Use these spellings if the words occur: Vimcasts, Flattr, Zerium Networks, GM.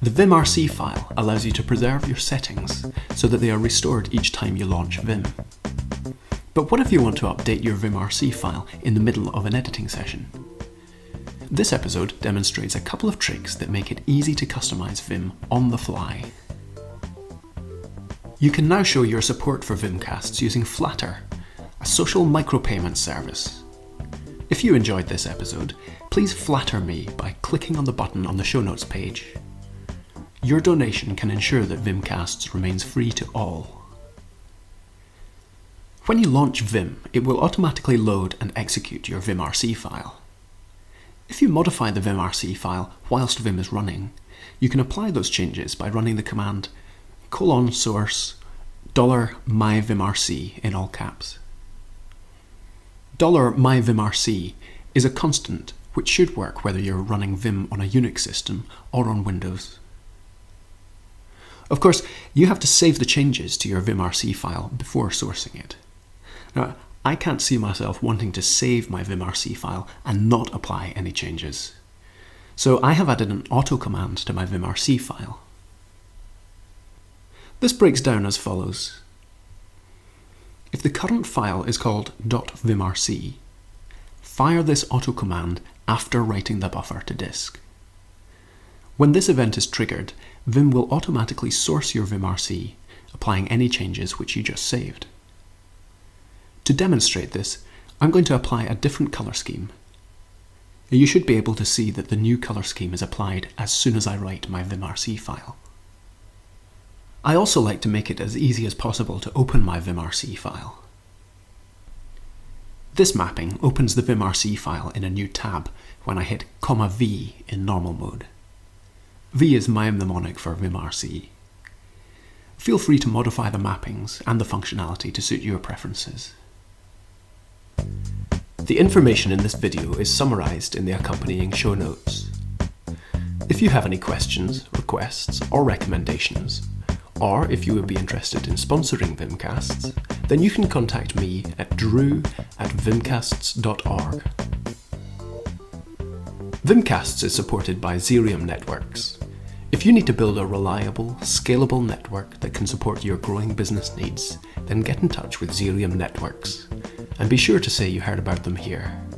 The vimrc file allows you to preserve your settings so that they are restored each time you launch Vim. But what if you want to update your vimrc file in the middle of an editing session? This episode demonstrates a couple of tricks that make it easy to customize Vim on the fly. You can now show your support for Vimcasts using Flattr, a social micropayment service. If you enjoyed this episode, please flatter me by clicking on the button on the show notes page. Your donation can ensure that Vimcasts remains free to all. When you launch Vim, it will automatically load and execute your vimrc file. If you modify the vimrc file whilst Vim is running, you can apply those changes by running the command :source $myvimrc in all caps. $myvimrc is a constant which should work whether you're running Vim on a Unix system or on Windows. Of course, you have to save the changes to your vimrc file before sourcing it. Now, I can't see myself wanting to save my vimrc file and not apply any changes. So I have added an auto command to my vimrc file. This breaks down as follows. If the current file is called .vimrc, fire this auto command after writing the buffer to disk. When this event is triggered, Vim will automatically source your vimrc, applying any changes which you just saved. To demonstrate this, I'm going to apply a different color scheme. You should be able to see that the new color scheme is applied as soon as I write my vimrc file. I also like to make it as easy as possible to open my vimrc file. This mapping opens the vimrc file in a new tab when I hit $V in normal mode. V is my mnemonic for vimrc. Feel free to modify the mappings and the functionality to suit your preferences. The information in this video is summarized in the accompanying show notes. If you have any questions, requests, or recommendations, or if you would be interested in sponsoring Vimcasts, then you can contact me at drew@vimcasts.org. Vimcasts is supported by Zerium Networks. If you need to build a reliable, scalable network that can support your growing business needs, then get in touch with Zerium Networks, and be sure to say you heard about them here.